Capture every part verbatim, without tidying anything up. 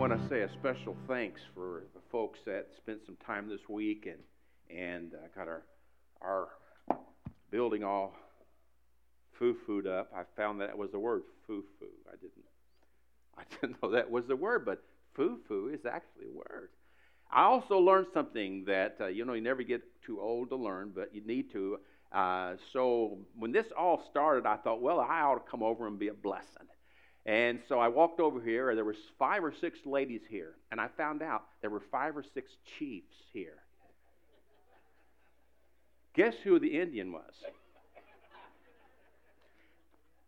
want to say a special thanks for the folks that spent some time this week and and uh, got our our building all foo-fooed up. I found that was the word, foo-foo. I didn't I didn't know that was the word, but foo-foo is actually a word. I also learned something that, uh, you know, you never get too old to learn, but you need to. Uh, so when this all started, I thought, well, I ought to come over and be a blessing. And so I walked over here, and there was five or six ladies here, and I found out there were five or six chiefs here. Guess who the Indian was?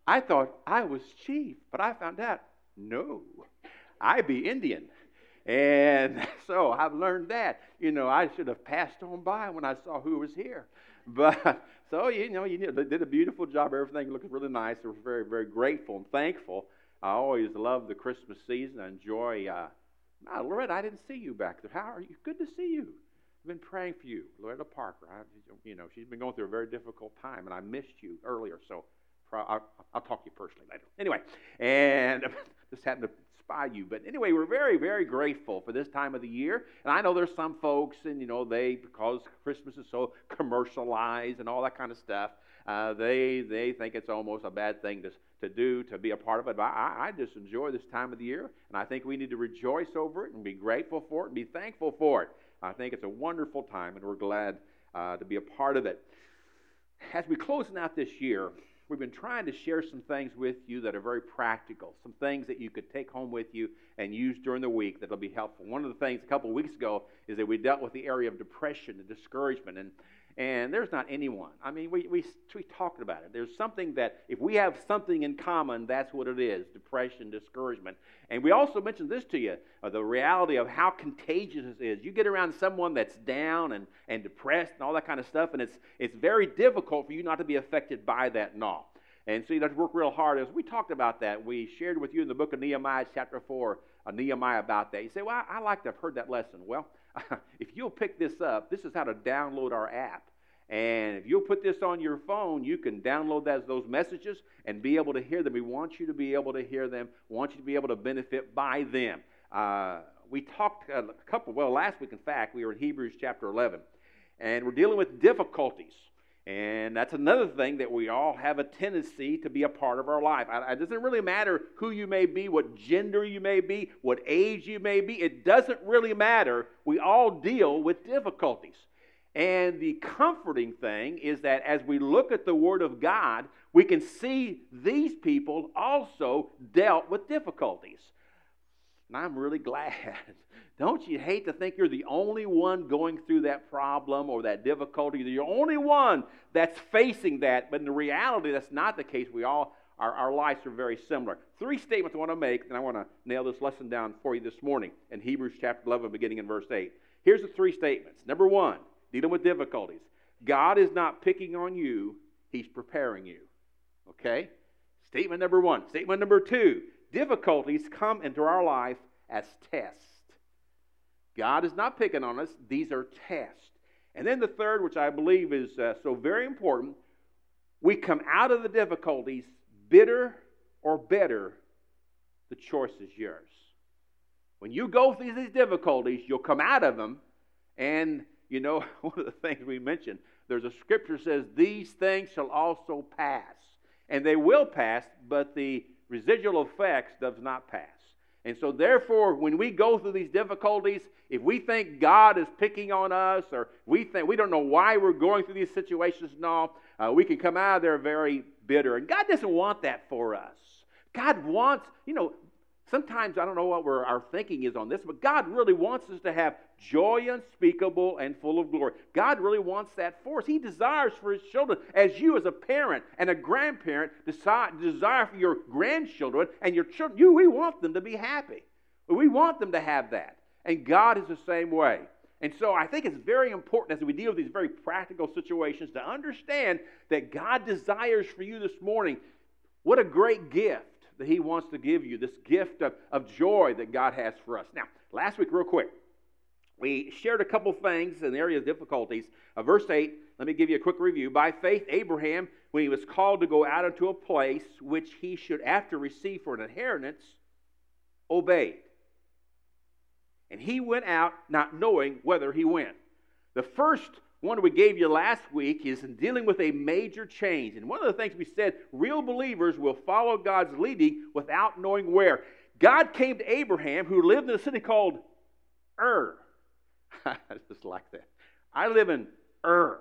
I thought I was chief, but I found out, no, I be Indian. And so I've learned that. You know, I should have passed on by when I saw who was here. But so, you know, you did, they did a beautiful job. Everything looked really nice. They were very, very grateful and thankful. I always love the Christmas season. I enjoy, uh, oh, Loretta, I didn't see you back there. How are you? Good to see you. I've been praying for you. Loretta Parker, I, you know, she's been going through a very difficult time, and I missed you earlier, so I'll, I'll talk to you personally later. Anyway, and just happened to spy you. But anyway, we're very, very grateful for this time of the year. And I know there's some folks, and, you know, they, because Christmas is so commercialized and all that kind of stuff, uh, they they think it's almost a bad thing to, to do, to be a part of it. But I, I just enjoy this time of the year, and I think we need to rejoice over it and be grateful for it and be thankful for it. I think it's a wonderful time, and we're glad uh, to be a part of it. As we're closing out this year, we've been trying to share some things with you that are very practical, some things that you could take home with you and use during the week that will be helpful. One of the things a couple of weeks ago is that we dealt with the area of depression and discouragement, and and there's not anyone. I mean, we, we, we talked about it. There's something that, if we have something in common, that's what it is, depression, discouragement. And we also mentioned this to you, uh, the reality of how contagious it is. You get around someone that's down and, and depressed and all that kind of stuff, and it's it's very difficult for you not to be affected by that and all. And so you have to work real hard. As we talked about that, we shared with you in the book of Nehemiah, chapter four, uh, Nehemiah about that. You say, well, I, I like to have heard that lesson. Well, if you'll pick this up, this is how to download our app. And if you'll put this on your phone, you can download that, those messages and be able to hear them. We want you to be able to hear them. We want you to be able to benefit by them. Uh, we talked a couple, well, last week, in fact, we were in Hebrews chapter eleven. And we're dealing with difficulties. And that's another thing that we all have a tendency to be a part of our life. It doesn't really matter who you may be, what gender you may be, what age you may be. It doesn't really matter. We all deal with difficulties. And the comforting thing is that as we look at the Word of God, we can see these people also dealt with difficulties. And I'm really glad. Don't you hate to think you're the only one going through that problem or that difficulty? You're the only one that's facing that. But in the reality, that's not the case. We all, our, our lives are very similar. Three statements I want to make, and I want to nail this lesson down for you this morning in Hebrews chapter eleven, beginning in verse eight. Here's the three statements. Number one, dealing with difficulties. God is not picking on you. He's preparing you. Okay? Statement number one. Statement number two. Difficulties come into our life as tests. God is not picking on us. These are tests. And then the third, which I believe is uh, so very important, we come out of the difficulties bitter or better. The choice is yours. When you go through these difficulties, you'll come out of them. And, you know, one of the things we mentioned, there's a scripture says, these things shall also pass. And they will pass, but the residual effects does not pass. And so therefore, when we go through these difficulties, if we think God is picking on us, or we think we don't know why we're going through these situations and all, uh, we can come out of there very bitter. And God doesn't want that for us. God wants, you know, sometimes I don't know what we're, our thinking is on this, but God really wants us to have joy unspeakable and full of glory. God really wants that for us. He desires for His children, as you as a parent and a grandparent decide, desire for your grandchildren and your children. You, we want them to be happy. We want them to have that. And God is the same way. And so I think it's very important as we deal with these very practical situations to understand that God desires for you this morning. What a great gift that He wants to give you, this gift of, of joy that God has for us. Now, last week, real quick, we shared a couple things in the area of difficulties. Uh, verse eight, let me give you a quick review. By faith, Abraham, when he was called to go out into a place which he should after receive for an inheritance, obeyed. and he went out not knowing whether he went. The first one we gave you last week is in dealing with a major change. And one of the things we said, real believers will follow God's leading without knowing where. God came to Abraham, who lived in a city called Ur. I just like that. I live in Ur.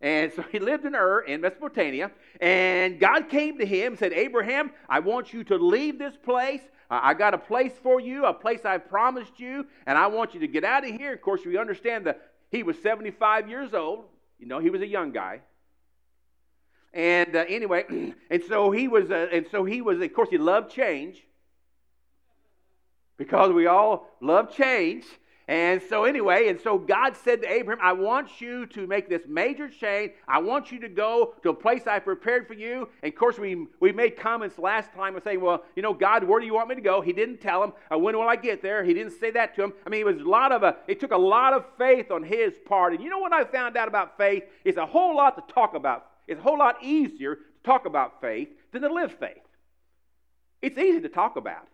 And so he lived in Ur in Mesopotamia, and God came to him and said, Abraham, I want you to leave this place. I got a place for you, a place I promised you, and I want you to get out of here. Of course, we understand that he was seventy-five years old. You know, he was a young guy. And uh, anyway, and so he was, uh, and so he was, of course, he loved change, because we all love change. And so anyway, and so God said to Abraham, I want you to make this major change. I want you to go to a place I prepared for you. And of course, we we made comments last time of saying, well, you know, God, where do you want me to go? He didn't tell him. Uh, when will I get there? He didn't say that to him. I mean, it was a lot of a, it took a lot of faith on his part. And you know what I found out about faith? It's a whole lot to talk about. It's a whole lot easier to talk about faith than to live faith. It's easy to talk about.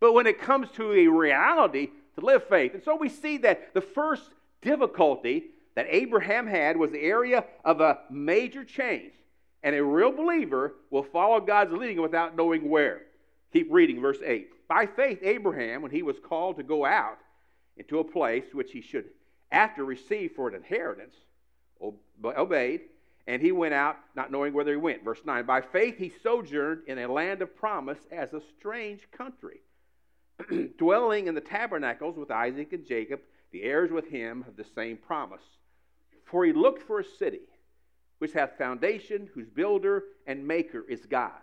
But when it comes to a reality, to live faith. And so we see that the first difficulty that Abraham had was the area of a major change. And a real believer will follow God's leading without knowing where. Keep reading verse eight. By faith, Abraham, when he was called to go out into a place which he should after receive for an inheritance, obeyed, and he went out not knowing whether he went. Verse nine, by faith he sojourned in a land of promise as a strange country, dwelling in the tabernacles with Isaac and Jacob, the heirs with him of the same promise. For he looked for a city which hath foundation, whose builder and maker is God.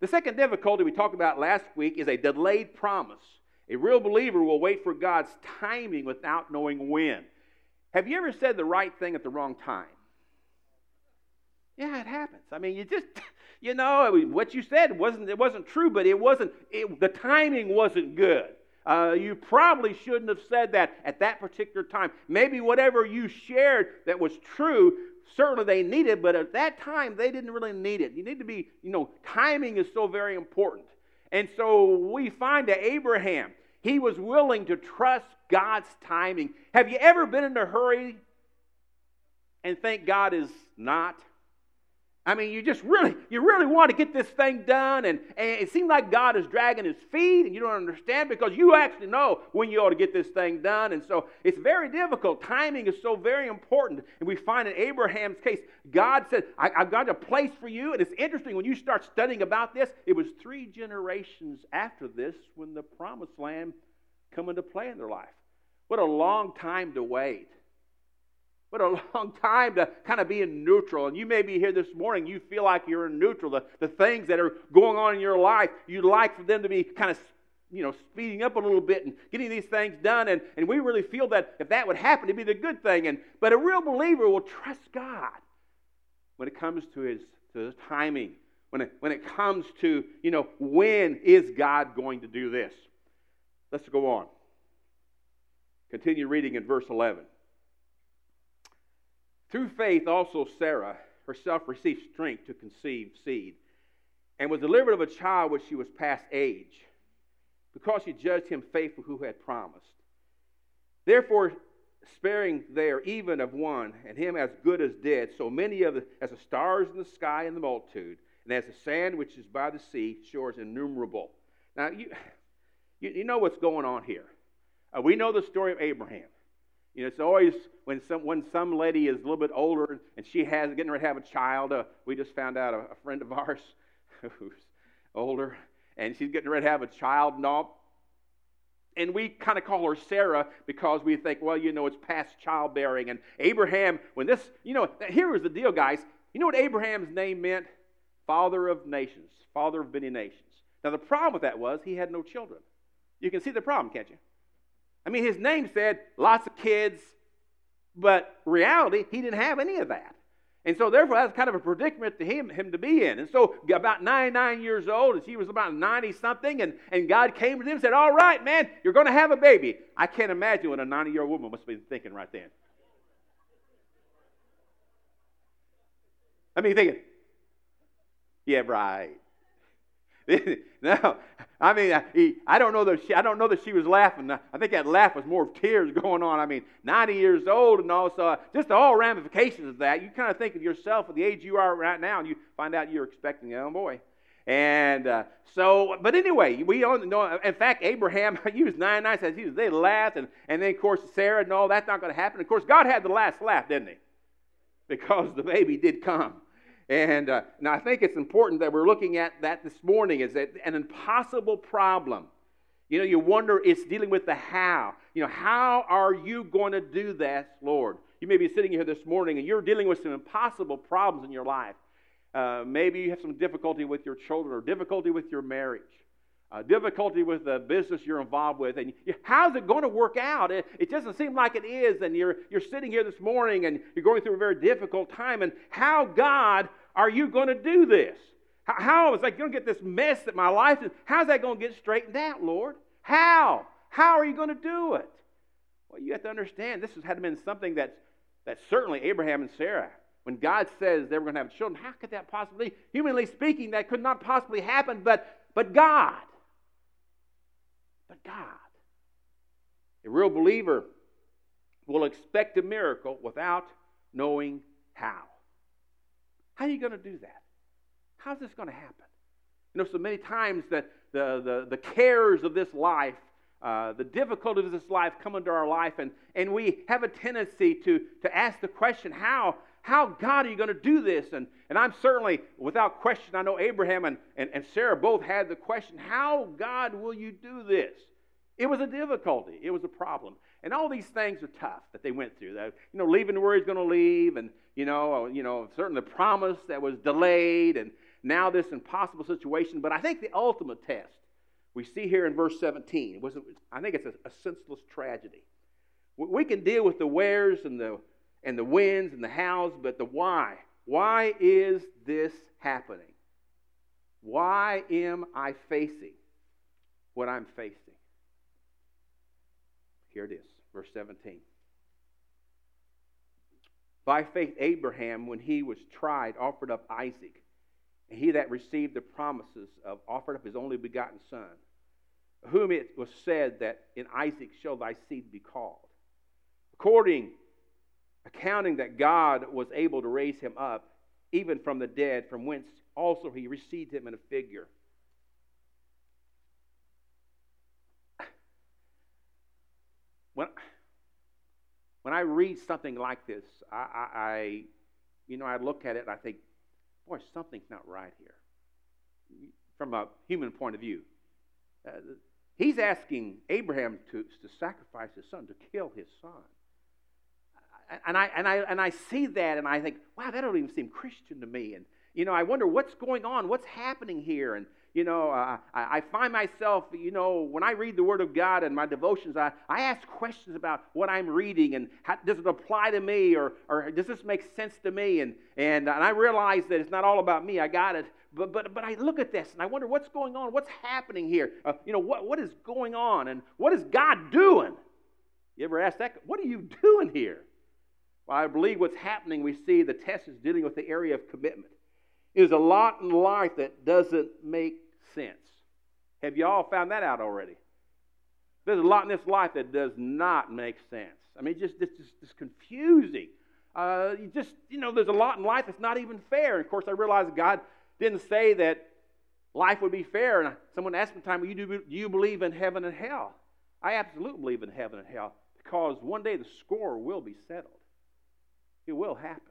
The second difficulty we talked about last week is a delayed promise. A real believer will wait for God's timing without knowing when. Have you ever said the right thing at the wrong time? Yeah, it happens. I mean, you just, you know, what you said wasn't, it wasn't true, but it wasn't, it, the timing wasn't good. Uh, you probably shouldn't have said that at that particular time. Maybe whatever you shared that was true, certainly they needed, but at that time, they didn't really need it. You need to be, you know, timing is so very important. And so we find that Abraham, he was willing to trust God's timing. Have you ever been in a hurry and think God is not? I mean, you just really, you really want to get this thing done, and, and it seems like God is dragging his feet, and you don't understand because you actually know when you ought to get this thing done, and so it's very difficult. Timing is so very important, and we find in Abraham's case, God said, I, I've got a place for you, and it's interesting, when you start studying about this, it was three generations after this when the promised land come into play in their life. What a long time to wait. What a long time to kind of be in neutral. And you may be here this morning, you feel like you're in neutral. The, the things that are going on in your life, you'd like for them to be kind of, you know, speeding up a little bit and getting these things done. And, and we really feel that if that would happen, it'd be the good thing. And but a real believer will trust God when it comes to his, to his timing, when it, when it comes to, you know, when is God going to do this? Let's go on. Continue reading in verse eleven. Through faith also Sarah herself received strength to conceive seed, and was delivered of a child which she was past age, because she judged him faithful who had promised. Therefore, sparing there even of one, and him as good as dead, so many of the, as the stars in the sky in the multitude, and as the sand which is by the sea, shores innumerable. Now, you, you, you know what's going on here. Uh, we know the story of Abraham. You know, it's always when some when some lady is a little bit older and she has getting ready to have a child. Uh, we just found out a, a friend of ours who's older, and she's getting ready to have a child and all. And we kind of call her Sarah because we think, well, you know, it's past childbearing. And Abraham, when this, you know, here was the deal, guys. You know what Abraham's name meant? Father of nations, father of many nations. Now, the problem with that was he had no children. You can see the problem, can't you? I mean, his name said lots of kids, but reality, he didn't have any of that. And so, therefore, that's kind of a predicament to him, him to be in. And so, about ninety-nine years old, and she was about ninety-something, and, and God came to him and said, all right, man, you're going to have a baby. I can't imagine what a ninety-year-old woman must be thinking right then. I mean, thinking, yeah, right. No, I mean, I, I don't know that she, I don't know that she was laughing. I think that laugh was more of tears going on. I mean, ninety years old and all, so just the all ramifications of that. You kind of think of yourself at the age you are right now, and you find out you're expecting a young boy. And uh, so, but anyway, we don't know. In fact, Abraham, he was ninety-nine, says he was, they laughed, and, and then, of course, Sarah, no, that's not going to happen. Of course, God had the last laugh, didn't he? Because the baby did come. And uh, now I think it's important that we're looking at that this morning, is that an impossible problem. You know, you wonder, it's dealing with the how. You know, how are you going to do this, Lord? You may be sitting here this morning, and you're dealing with some impossible problems in your life. Uh, maybe you have some difficulty with your children, or difficulty with your marriage, uh, difficulty with the business you're involved with, and you, how's it going to work out? It, it doesn't seem like it is, and you're you're sitting here this morning, and you're going through a very difficult time, and how, God, are you going to do this? How, how is I going to get this mess that my life is? How's that going to get straightened out, Lord? How? How are you going to do it? Well, you have to understand, this has had been something that that certainly Abraham and Sarah, when God says they were going to have children, how could that possibly, humanly speaking, that could not possibly happen, but, but God. But God. A real believer will expect a miracle without knowing how. How are you going to do that? How's this going to happen? You know, so many times that the, the, the cares of this life, Uh, the difficulties of this life come into our life, and, and we have a tendency to, to ask the question, how, how God, are you going to do this? And, and I'm certainly, without question, I know Abraham and, and, and Sarah both had the question, how, God, will you do this? It was a difficulty. It was a problem. And all these things are tough that they went through. That, you know, leaving where he's going to leave, and, you know, you know, certainly the promise that was delayed, and now this impossible situation. But I think the ultimate test, we see here in verse seventeen, it wasn't, I think it's a, a senseless tragedy. We can deal with the wheres and the and the whens and the hows, but the why. Why is this happening? Why am I facing what I'm facing? Here it is, verse seventeen. By faith Abraham, when he was tried, offered up Isaac. And he that received the promises of offered up his only begotten son, whom it was said that in Isaac shall thy seed be called, according, accounting that God was able to raise him up, even from the dead, from whence also he received him in a figure. When, when I read something like this, I, I, I you know, I look at it and I think, boy, something's not right here from a human point of view. Uh, he's asking Abraham to, to sacrifice his son, to kill his son. And I, and, I, and I see that, and I think, wow, that don't even seem Christian to me. And, you know, I wonder what's going on, what's happening here. And, you know, uh, I, I find myself, you know, when I read the Word of God and my devotions, I, I ask questions about what I'm reading, and how, does it apply to me, or, or does this make sense to me? And, and, and I realize that it's not all about me. I got it. But but but I look at this, and I wonder what's going on, what's happening here? Uh, you know, what what is going on, and what is God doing? You ever ask that? What are you doing here? Well, I believe what's happening, we see the test is dealing with the area of commitment. There's a lot in life that doesn't make sense. Have you all found that out already? There's a lot in this life that does not make sense. I mean, just it's just it's confusing. Uh, you just you know, there's a lot in life that's not even fair. And of course, I realize God didn't say that life would be fair. And someone asked me one time, well, you do, do you believe in heaven and hell? I absolutely believe in heaven and hell, because one day the score will be settled. It will happen.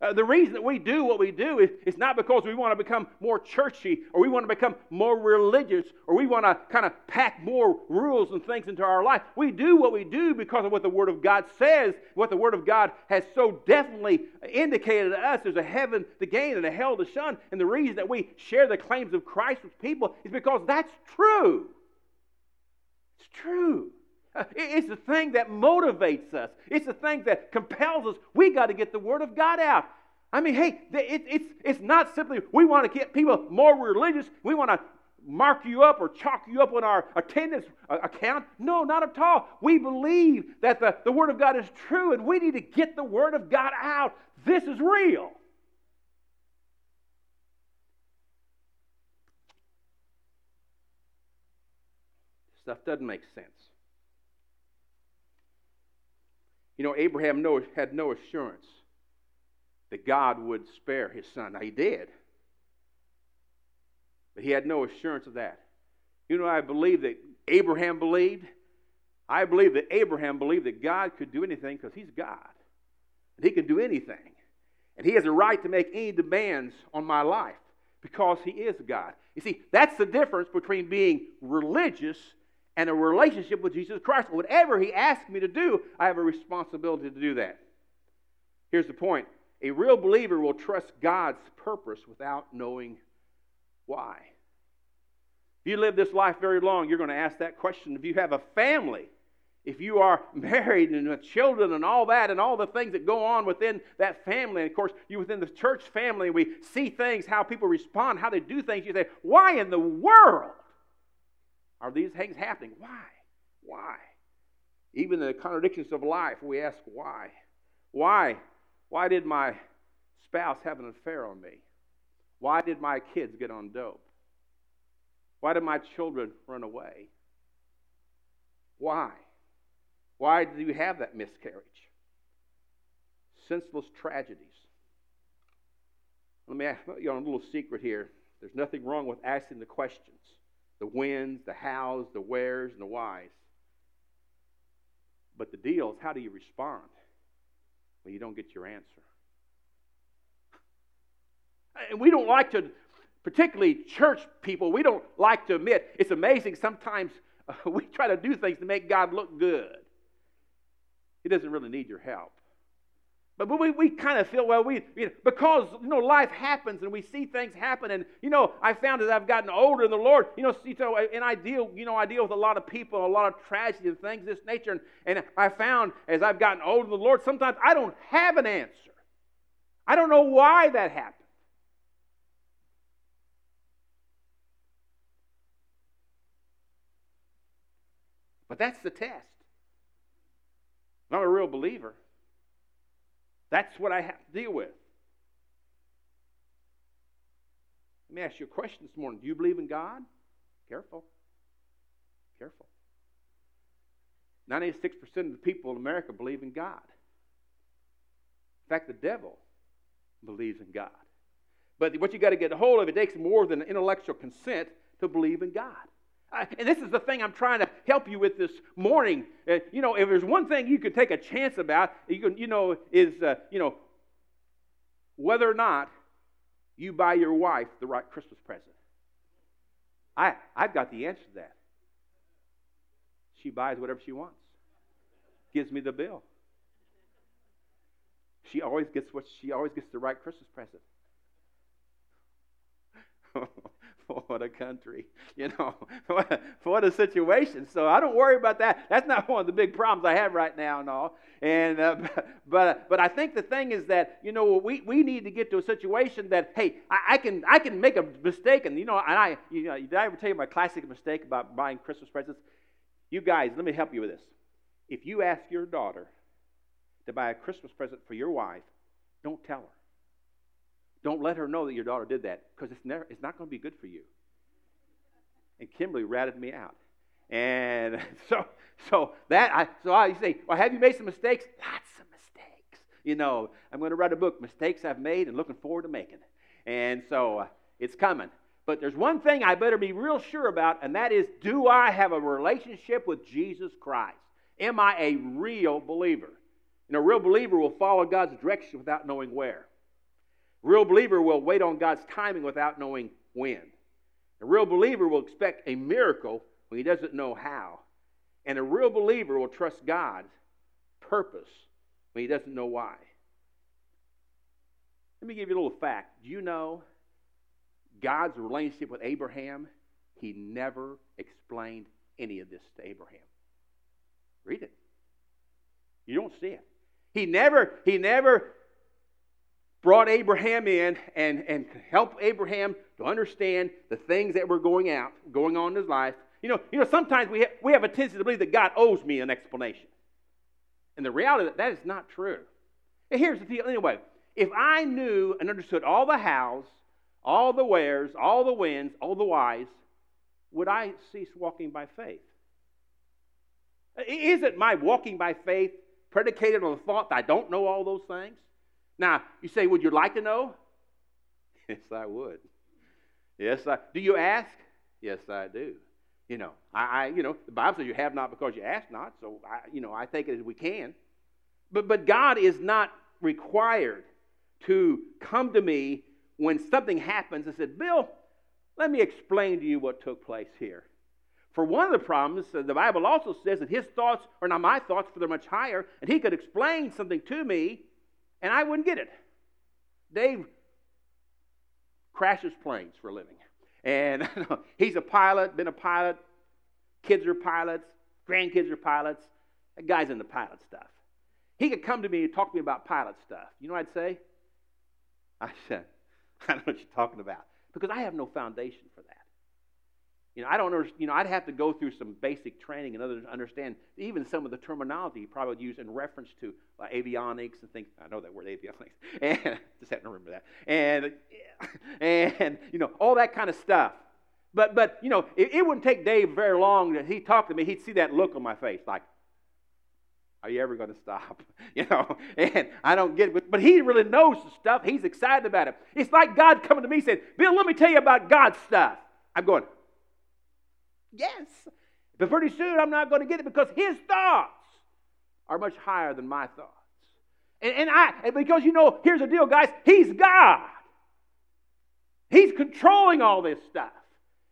Uh, the reason that we do what we do is it's not because we want to become more churchy, or we want to become more religious, or we want to kind of pack more rules and things into our life. We do what we do because of what the Word of God says, what the Word of God has so definitely indicated to us. There's a heaven to gain and a hell to shun. And the reason that we share the claims of Christ with people is because that's true. It's true. It's the thing that motivates us. It's the thing that compels us. We got to get the Word of God out. I mean, hey, it, it's it's not simply we want to get people more religious. We want to mark you up or chalk you up on our attendance account. No, not at all. We believe that the, the Word of God is true, and we need to get the Word of God out. This is real. Stuff doesn't make sense. You know, Abraham no, had no assurance that God would spare his son. Now, he did. But he had no assurance of that. You know, I believe that Abraham believed. I believe that Abraham believed that God could do anything because he's God. And he can do anything. And he has a right to make any demands on my life because he is God. You see, that's the difference between being religious and a relationship with Jesus Christ. Whatever he asks me to do, I have a responsibility to do that. Here's the point. A real believer will trust God's purpose without knowing why. If you live this life very long, you're going to ask that question. If you have a family, if you are married and with children and all that and all the things that go on within that family, and of course, you within the church family, we see things, how people respond, how they do things. You say, why in the world are these things happening? Why? Why? Even in the contradictions of life, we ask why. Why? Why did my spouse have an affair on me? Why did my kids get on dope? Why did my children run away? Why? Why did you have that miscarriage? Senseless tragedies. Let me ask you on a little secret here. There's nothing wrong with asking the questions. The whens, the hows, the wheres, and the whys. But the deal is, how do you respond when you don't get your answer? And we don't like to, particularly church people, we don't like to admit. It's amazing sometimes uh, we try to do things to make God look good. He doesn't really need your help. But, but we, we kind of feel, well, we you know, because you know life happens and we see things happen. And you know, I found as I've gotten older in the Lord, you know, so, and I deal, you know, I deal with a lot of people, a lot of tragedy and things of this nature. And, and I found as I've gotten older in the Lord, sometimes I don't have an answer. I don't know why that happened. But that's the test. I'm a real believer. That's what I have to deal with. Let me ask you a question this morning. Do you believe in God? Careful. Careful. ninety-six percent of the people in America believe in God. In fact, the devil believes in God. But what you got to get a hold of, it takes more than intellectual consent to believe in God. Uh, and this is the thing I'm trying to help you with this morning. Uh, you know, if there's one thing you could take a chance about, you can, you know, is, uh, you know, whether or not you buy your wife the right Christmas present. I, I've got the answer to that. She buys whatever she wants. Gives me the bill. She always gets what she always gets the right Christmas present. What a country, you know, what a, what a situation. So I don't worry about that. That's not one of the big problems I have right now and all. And, uh, but, but I think the thing is that, you know, we, we need to get to a situation that, hey, I, I can, I can make a mistake. And, you know, and I, you know, did I ever tell you my classic mistake about buying Christmas presents? You guys, let me help you with this. If you ask your daughter to buy a Christmas present for your wife, don't tell her. Don't let her know that your daughter did that, because it's never, it's not going to be good for you. And Kimberly ratted me out. And so so that I so I say, well, have you made some mistakes? Lots of mistakes. You know, I'm going to write a book, Mistakes I've Made and Looking Forward to Making. And so uh, it's coming. But there's one thing I better be real sure about, and that is, do I have a relationship with Jesus Christ? Am I a real believer? And a real believer will follow God's direction without knowing where. Real believer will wait on God's timing without knowing when. A real believer will expect a miracle when he doesn't know how. And a real believer will trust God's purpose when he doesn't know why. Let me give you a little fact. Do you know God's relationship with Abraham? He never explained any of this to Abraham. Read it. You don't see it. He never, he never... brought Abraham in and, and helped Abraham to understand the things that were going out, going on in his life. You know, you know. Sometimes we have, we have a tendency to believe that God owes me an explanation. And the reality that that is not true. And here's the deal anyway. If I knew and understood all the hows, all the wheres, all the whens, all the whys, would I cease walking by faith? It isn't my walking by faith predicated on the thought that I don't know all those things? Now, you say, would you like to know? Yes, I would. Yes, I do. You ask? Yes, I do. You know, I, I you know, the Bible says you have not because you ask not, so I, you know, I take it as we can. But but God is not required to come to me when something happens and said, Bill, let me explain to you what took place here. For one of the problems, the Bible also says that his thoughts are not my thoughts, for they're much higher, and he could explain something to me, and I wouldn't get it. Dave crashes planes for a living. And he's a pilot, been a pilot, kids are pilots, grandkids are pilots. That guy's into pilot stuff. He could come to me and talk to me about pilot stuff. You know what I'd say? I said, I don't know what you're talking about. Because I have no foundation for that. You know, I don't you know, I'd have to go through some basic training in order to understand even some of the terminology he probably would use in reference to uh, avionics and things. I know that word, avionics. And just had to remember that. And and you know, all that kind of stuff. But but you know, it, it wouldn't take Dave very long that he talked to me, he'd see that look on my face, like, are you ever going to stop? You know, and I don't get it. But, but he really knows the stuff. He's excited about it. It's like God coming to me and saying, Bill, let me tell you about God's stuff. I'm going, yes. But pretty soon I'm not going to get it because his thoughts are much higher than my thoughts. And, and I, and because, you know, here's the deal, guys. He's God. He's controlling all this stuff.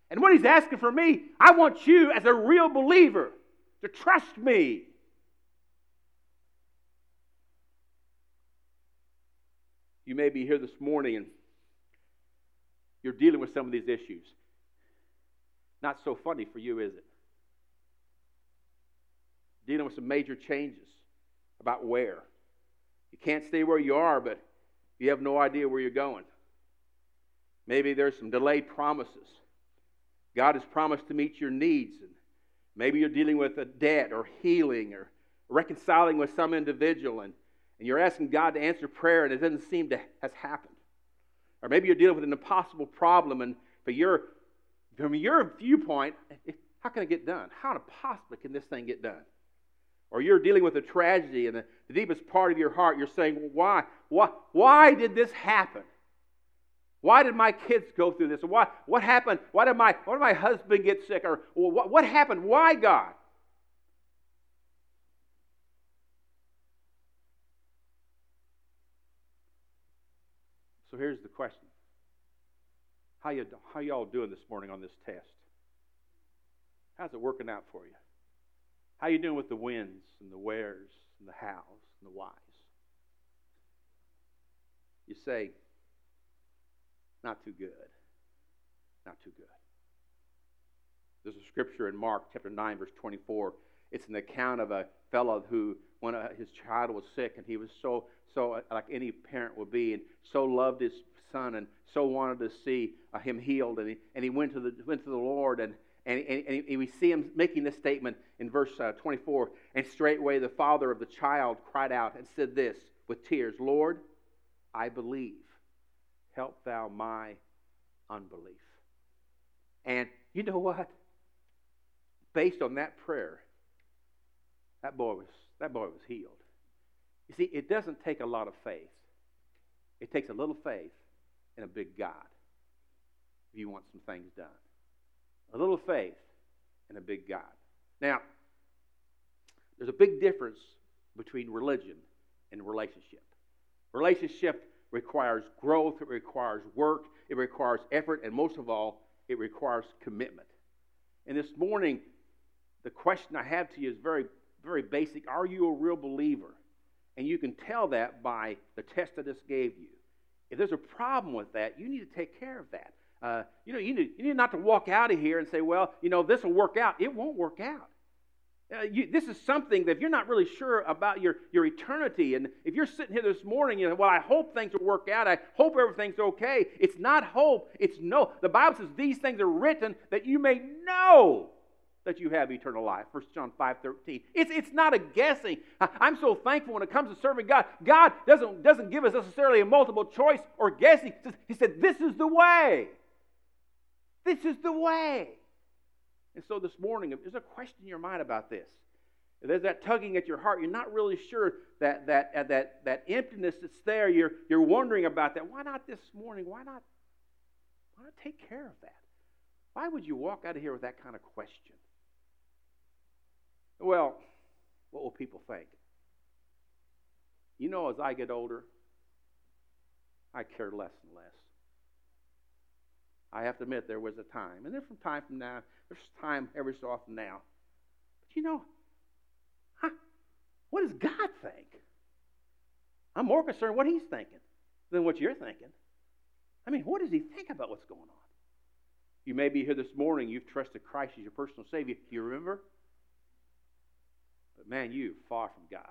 And what he's asking for me, I want you as a real believer to trust me. You may be here this morning and you're dealing with some of these issues. Not so funny for you, is it? Dealing with some major changes about where. You can't stay where you are, but you have no idea where you're going. Maybe there's some delayed promises. God has promised to meet your needs. And maybe you're dealing with a debt or healing or reconciling with some individual, and And you're asking God to answer prayer, and it doesn't seem to has happened. Or maybe you're dealing with an impossible problem, and but your from your viewpoint, how can it get done? How possibly can this thing get done? Or you're dealing with a tragedy, and the, the deepest part of your heart, you're saying, well, why, why, why did this happen? Why did my kids go through this? Or why, what happened? Why did my why did my husband get sick? Or, or what, what happened? Why, God? So here's the question. How you how y'all doing this morning on this test? How's it working out for you? How you doing with the wins and the wheres and the hows and the whys? You say, not too good. Not too good. There's a scripture in Mark chapter nine, verse twenty-four. It's an account of a fellow who, when his child was sick, and he was so, so like any parent would be, and so loved his son, and so wanted to see him healed, and he, and he went to the went to the Lord, and and, and, and we see him making this statement in verse twenty-four. And straightway the father of the child cried out and said this with tears, Lord, I believe. Help thou my unbelief. And you know what? Based on that prayer, That boy was that boy was healed. You see, it doesn't take a lot of faith. It takes a little faith and a big God if you want some things done. A little faith and a big God. Now, there's a big difference between religion and relationship. Relationship requires growth, it requires work, it requires effort, and most of all, it requires commitment. And this morning, the question I have to you is very Very basic. Are you a real believer? And you can tell that by the test I just gave you. If there's a problem with that, you need to take care of that. Uh, you know, you need, you need not to walk out of here and say, well, you know, this will work out. It won't work out. Uh, you, this is something that if you're not really sure about your, your eternity, and if you're sitting here this morning, you know, well, I hope things will work out. I hope everything's okay. It's not hope. It's no. The Bible says these things are written that you may know that you have eternal life, First John five thirteen. It's, it's not a guessing. I'm so thankful when it comes to serving God. God doesn't, doesn't give us necessarily a multiple choice or guessing. He said, this is the way. This is the way. And so this morning, there's a question in your mind about this. There's that tugging at your heart. You're not really sure that that uh, that that emptiness that's there. You're you're wondering about that. Why not this morning? Why not? Why not take care of that? Why would you walk out of here with that kind of question? Well, what will people think? You know, as I get older, I care less and less. I have to admit, there was a time, and there's from time from now, there's time every so often now. But you know, huh, what does God think? I'm more concerned what He's thinking than what you're thinking. I mean, what does He think about what's going on? You may be here this morning, you've trusted Christ as your personal Savior. Do you remember? But man, you're far from God.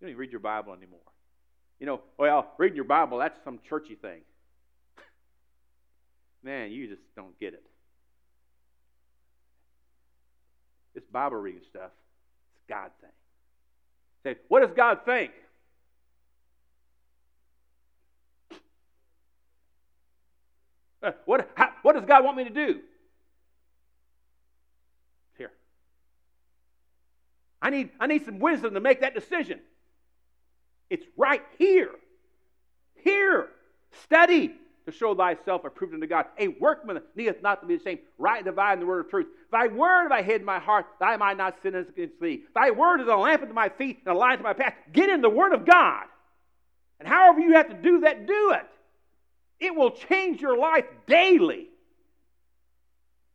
You don't even read your Bible anymore. You know, well, reading your Bible, that's some churchy thing. Man, you just don't get it. This Bible reading stuff, it's God thing. Say, what does God think? Uh, what, how, what does God want me to do? Here. I need, I need some wisdom to make that decision. It's right here. Here. Study to show thyself approved unto God. A workman needeth not to be ashamed, right dividing the word of truth. Thy word have I hid in my heart, that I might not sin against thee. Thy word is a lamp unto my feet and a light unto my path. Get in the word of God. And however you have to do that, do it. It will change your life daily.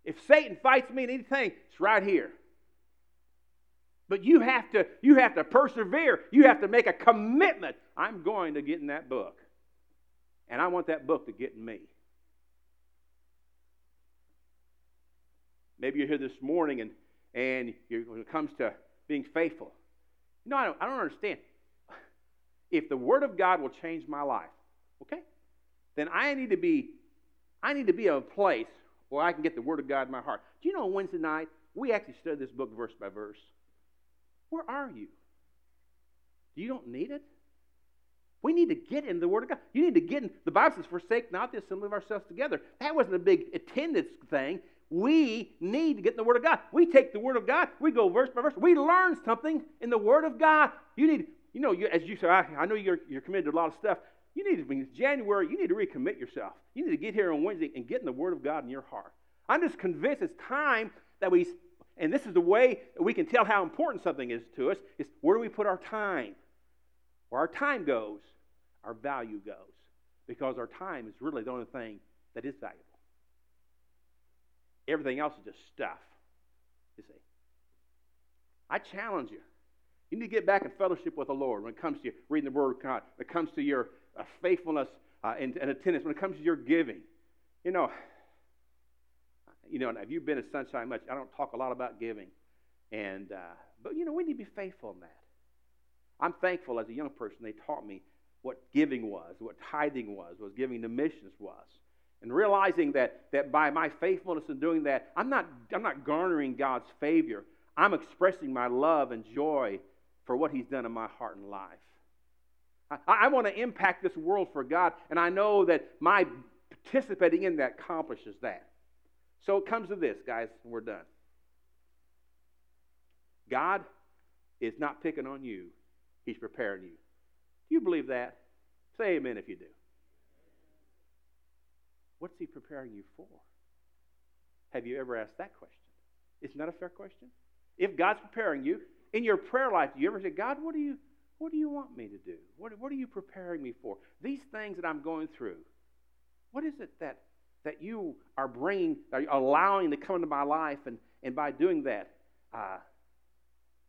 If Satan fights me in anything, it's right here. But you have to, you have to persevere. You have to make a commitment. I'm going to get in that book. And I want that book to get in me. Maybe you're here this morning and, and you, when it comes to being faithful. No, I don't, I don't understand. If the Word of God will change my life, okay, then I need to be, I need to be in a place where I can get the Word of God in my heart. Do you know on Wednesday night, we actually studied this book verse by verse. Where are you? You don't need it. We need to get in the Word of God. You need to get in. The Bible says, forsake not the assembly of ourselves together. That wasn't a big attendance thing. We need to get in the Word of God. We take the Word of God. We go verse by verse. We learn something in the Word of God. You need, you know, you, as you say, I, I know you're, you're committed to a lot of stuff. You need to, in January, you need to recommit yourself. You need to get here on Wednesday and get in the Word of God in your heart. I'm just convinced it's time that we, and this is the way that we can tell how important something is to us, is where do we put our time? Where our time goes, our value goes. Because our time is really the only thing that is valuable. Everything else is just stuff, you see. I challenge you. You need to get back in fellowship with the Lord when it comes to you reading the Word of God, when it comes to your uh, faithfulness uh, and, and attendance, when it comes to your giving. You know, you know, if you've been at Sunshine much, I don't talk a lot about giving. and uh, But, you know, we need to be faithful in that. I'm thankful as a young person they taught me what giving was, what tithing was, what giving to missions was. And realizing that that by my faithfulness in doing that, I'm not I'm not garnering God's favor. I'm expressing my love and joy for what He's done in my heart and life. I, I want to impact this world for God, and I know that my participating in that accomplishes that. So it comes to this, guys, and we're done. God is not picking on you. He's preparing you. Do you believe that? Say amen if you do. What's He preparing you for? Have you ever asked that question? Isn't that a fair question? If God's preparing you, in your prayer life, do you ever say, God, what do you, what do you want me to do? What, what are you preparing me for? These things that I'm going through, what is it that, that you are bringing, are allowing to come into my life? And, and by doing that, uh,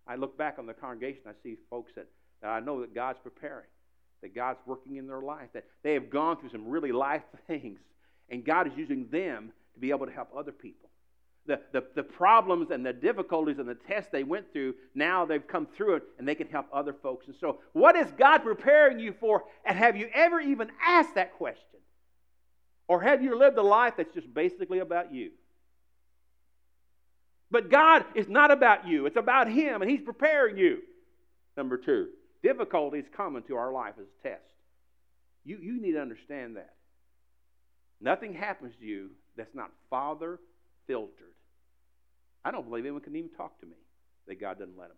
I look back on the congregation, I see folks that Now, I know that God's preparing, that God's working in their life, that they have gone through some really life things, and God is using them to be able to help other people. The, the, the problems and the difficulties and the tests they went through, now they've come through it, and they can help other folks. And so, what is God preparing you for? And have you ever even asked that question? Or have you lived a life that's just basically about you? But God is not about you. It's about Him, and He's preparing you. Number two. Difficulties common to our life as a test. You, you need to understand that. Nothing happens to you that's not Father-filtered. I don't believe anyone can even talk to me that God doesn't let them.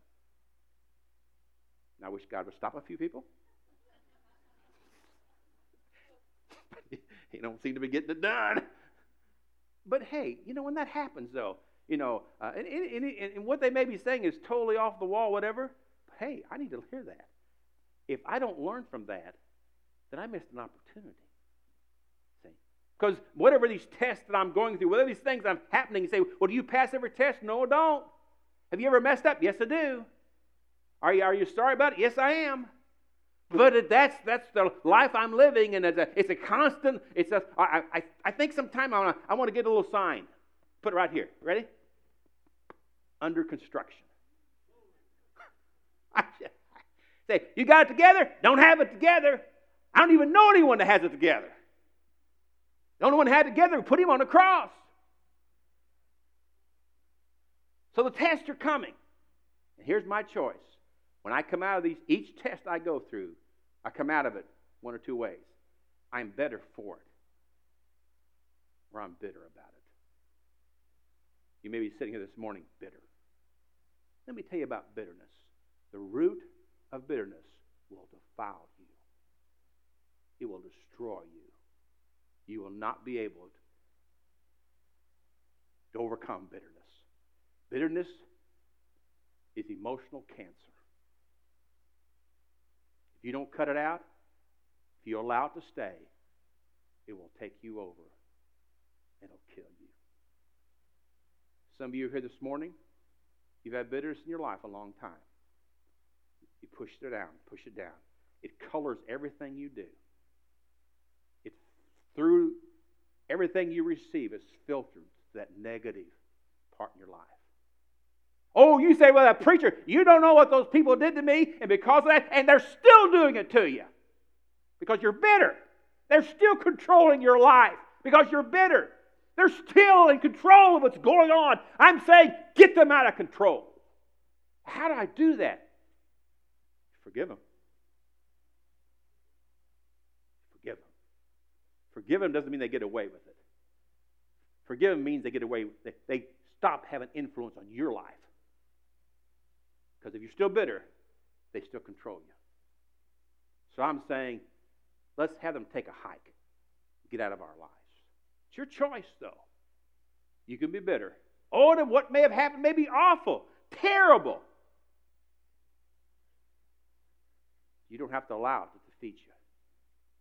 And I wish God would stop a few people. But he, he don't seem to be getting it done. But hey, you know, when that happens, though, you know, uh, and, and, and, and what they may be saying is totally off the wall, whatever. But hey, I need to hear that. If I don't learn from that, then I missed an opportunity. See? Because whatever these tests that I'm going through, whatever these things I'm happening, you say, well, do you pass every test? No, I don't. Have you ever messed up? Yes, I do. Are you, are you sorry about it? Yes, I am. But that's that's the life I'm living, and it's a, it's a constant. It's a, I, I, I think sometime I want to I want to get a little sign. Put it right here. Ready? Under construction. I just, I say, you got it together? Don't have it together. I don't even know anyone that has it together. The only one that had it together, put him on the cross. So the tests are coming. And here's my choice. When I come out of these, each test I go through, I come out of it one or two ways. I'm better for it, or I'm bitter about it. You may be sitting here this morning bitter. Let me tell you about bitterness. The root of bitterness will defile you. It will destroy you. You will not be able to overcome bitterness. Bitterness is emotional cancer. If you don't cut it out, if you allow it to stay, it will take you over. It'll kill you. Some of you are here this morning, you've had bitterness in your life a long time. You push it down, push it down. It colors everything you do. It's through everything you receive is filtered to that negative part in your life. Oh, you say, well, that preacher, you don't know what those people did to me, and because of that, and they're still doing it to you because you're bitter. They're still controlling your life because you're bitter. They're still in control of what's going on. I'm saying, get them out of control. How do I do that? Forgive them. Forgive them. Forgive them doesn't mean they get away with it. Forgive them means they get away with it. They, they stop having influence on your life. Because if you're still bitter, they still control you. So I'm saying, let's have them take a hike. Get out of our lives. It's your choice, though. You can be bitter. Oh, and what may have happened may be awful, terrible. You don't have to allow it to defeat you.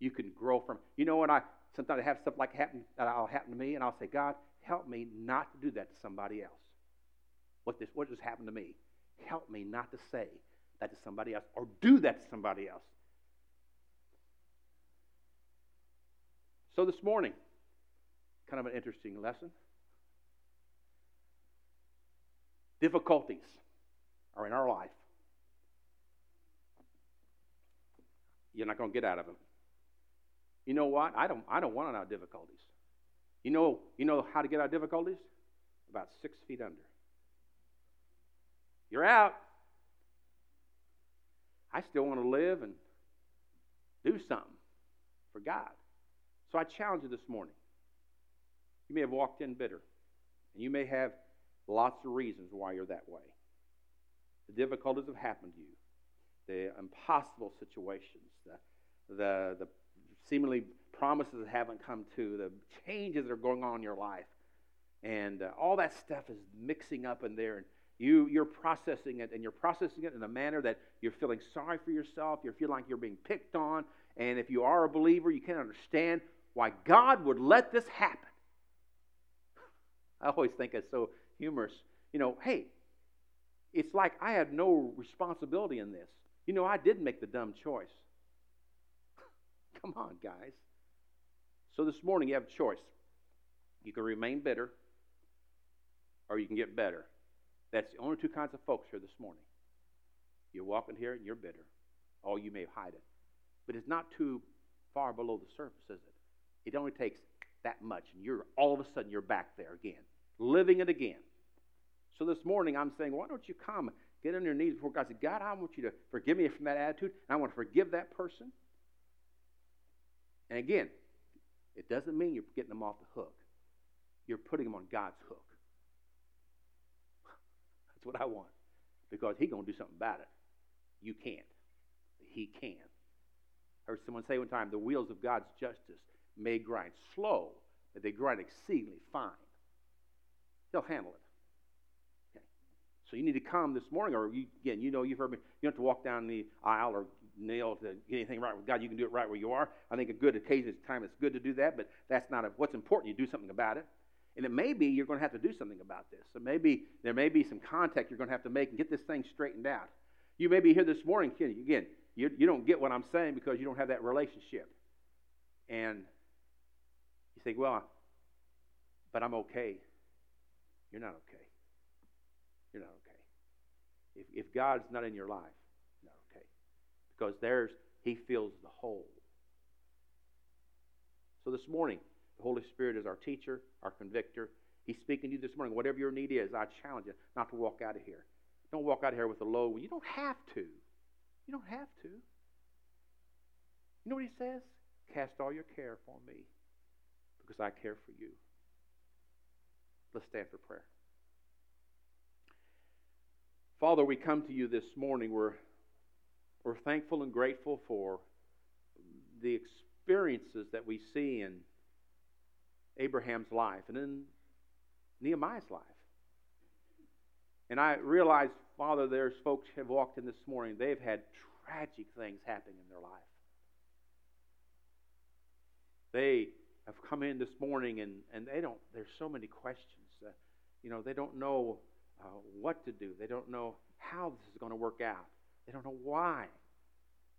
You can grow from it. You know what? I sometimes I have stuff like happen that'll happen to me, and I'll say, God, help me not to do that to somebody else. What this what just happened to me? Help me not to say that to somebody else or do that to somebody else. So this morning, kind of an interesting lesson. Difficulties are in our life. You're not going to get out of them. You know what? I don't I don't want to know difficulties. You know, you know how to get out of difficulties? About six feet under. You're out. I still want to live and do something for God. So I challenge you this morning. You may have walked in bitter, and you may have lots of reasons why you're that way. The difficulties have happened to you, the impossible situations, the the, the seemingly promises that haven't come to, the changes that are going on in your life, and uh, all that stuff is mixing up in there, and You, you're processing it, and you're processing it in a manner that you're feeling sorry for yourself. You feel like you're being picked on. And if you are a believer, you can't understand why God would let this happen. I always think it's so humorous. You know, hey, it's like I had no responsibility in this. You know, I did make the dumb choice. Come on, guys. So this morning you have a choice. You can remain bitter, or you can get better. That's the only two kinds of folks here this morning. You're walking here and you're bitter. Oh, you may hide it. But it's not too far below the surface, is it? It only takes that much, and you're all of a sudden you're back there again, living it again. So this morning I'm saying, why don't you come, get on your knees before God and say, God, I want you to forgive me from that attitude, and I want to forgive that person. And again, it doesn't mean you're getting them off the hook. You're putting them on God's hook. That's what I want, because he's going to do something about it. You can't. he can. I heard someone say one time, the wheels of God's justice may grind slow, but they grind exceedingly fine. They'll handle it. Okay. So you need to come this morning, or you, again, you know you've heard me. You don't have to walk down the aisle or nail to get anything right with God. You can do it right where you are. I think a good occasion is time it's good to do that, but that's not a, what's important. You do something about it. And it may be you're going to have to do something about this. So maybe there may be some contact you're going to have to make and get this thing straightened out. You may be here this morning, again, you, you don't get what I'm saying because you don't have that relationship. And you think, well, but I'm okay. You're not okay. You're not okay. If, if God's not in your life, you're not okay. Because there's, he fills the hole. So this morning, the Holy Spirit is our teacher, our convictor. He's speaking to you this morning. Whatever your need is, I challenge you not to walk out of here. Don't walk out of here with a load. You don't have to. You don't have to. You know what he says? Cast all your care upon me because I care for you. Let's stand for prayer. Father, we come to you this morning. We're, we're thankful and grateful for the experiences that we see in Abraham's life and in Nehemiah's life. And I realize, Father, there's folks who have walked in this morning. They've had tragic things happen in their life. They have come in this morning, and, and they don't. There's so many questions. Uh, you know, they don't know uh, what to do. They don't know how this is going to work out. They don't know why.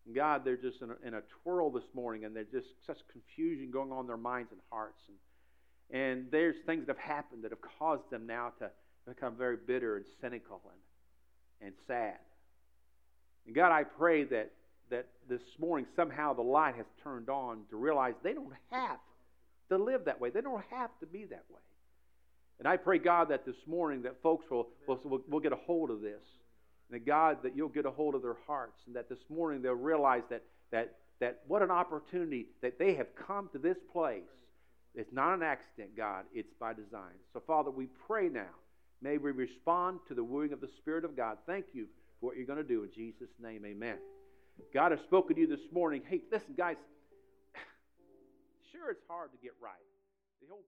And God, they're just in a, in a twirl this morning, and there's just such confusion going on in their minds and hearts. And, and there's things that have happened that have caused them now to become very bitter and cynical and, and sad. And God, I pray that, that this morning somehow the light has turned on to realize they don't have to live that way. They don't have to be that way. And I pray, God, that this morning that folks will, will, will, will get a hold of this. And that, God, that you'll get a hold of their hearts. And that this morning they'll realize that, that, that what an opportunity that they have come to this place. It's not an accident, God. It's by design. So, Father, we pray now. May we respond to the wooing of the Spirit of God. Thank you for what you're going to do. In Jesus' name, amen. God has spoken to you this morning. Hey, listen, guys. Sure, it's hard to get right. The whole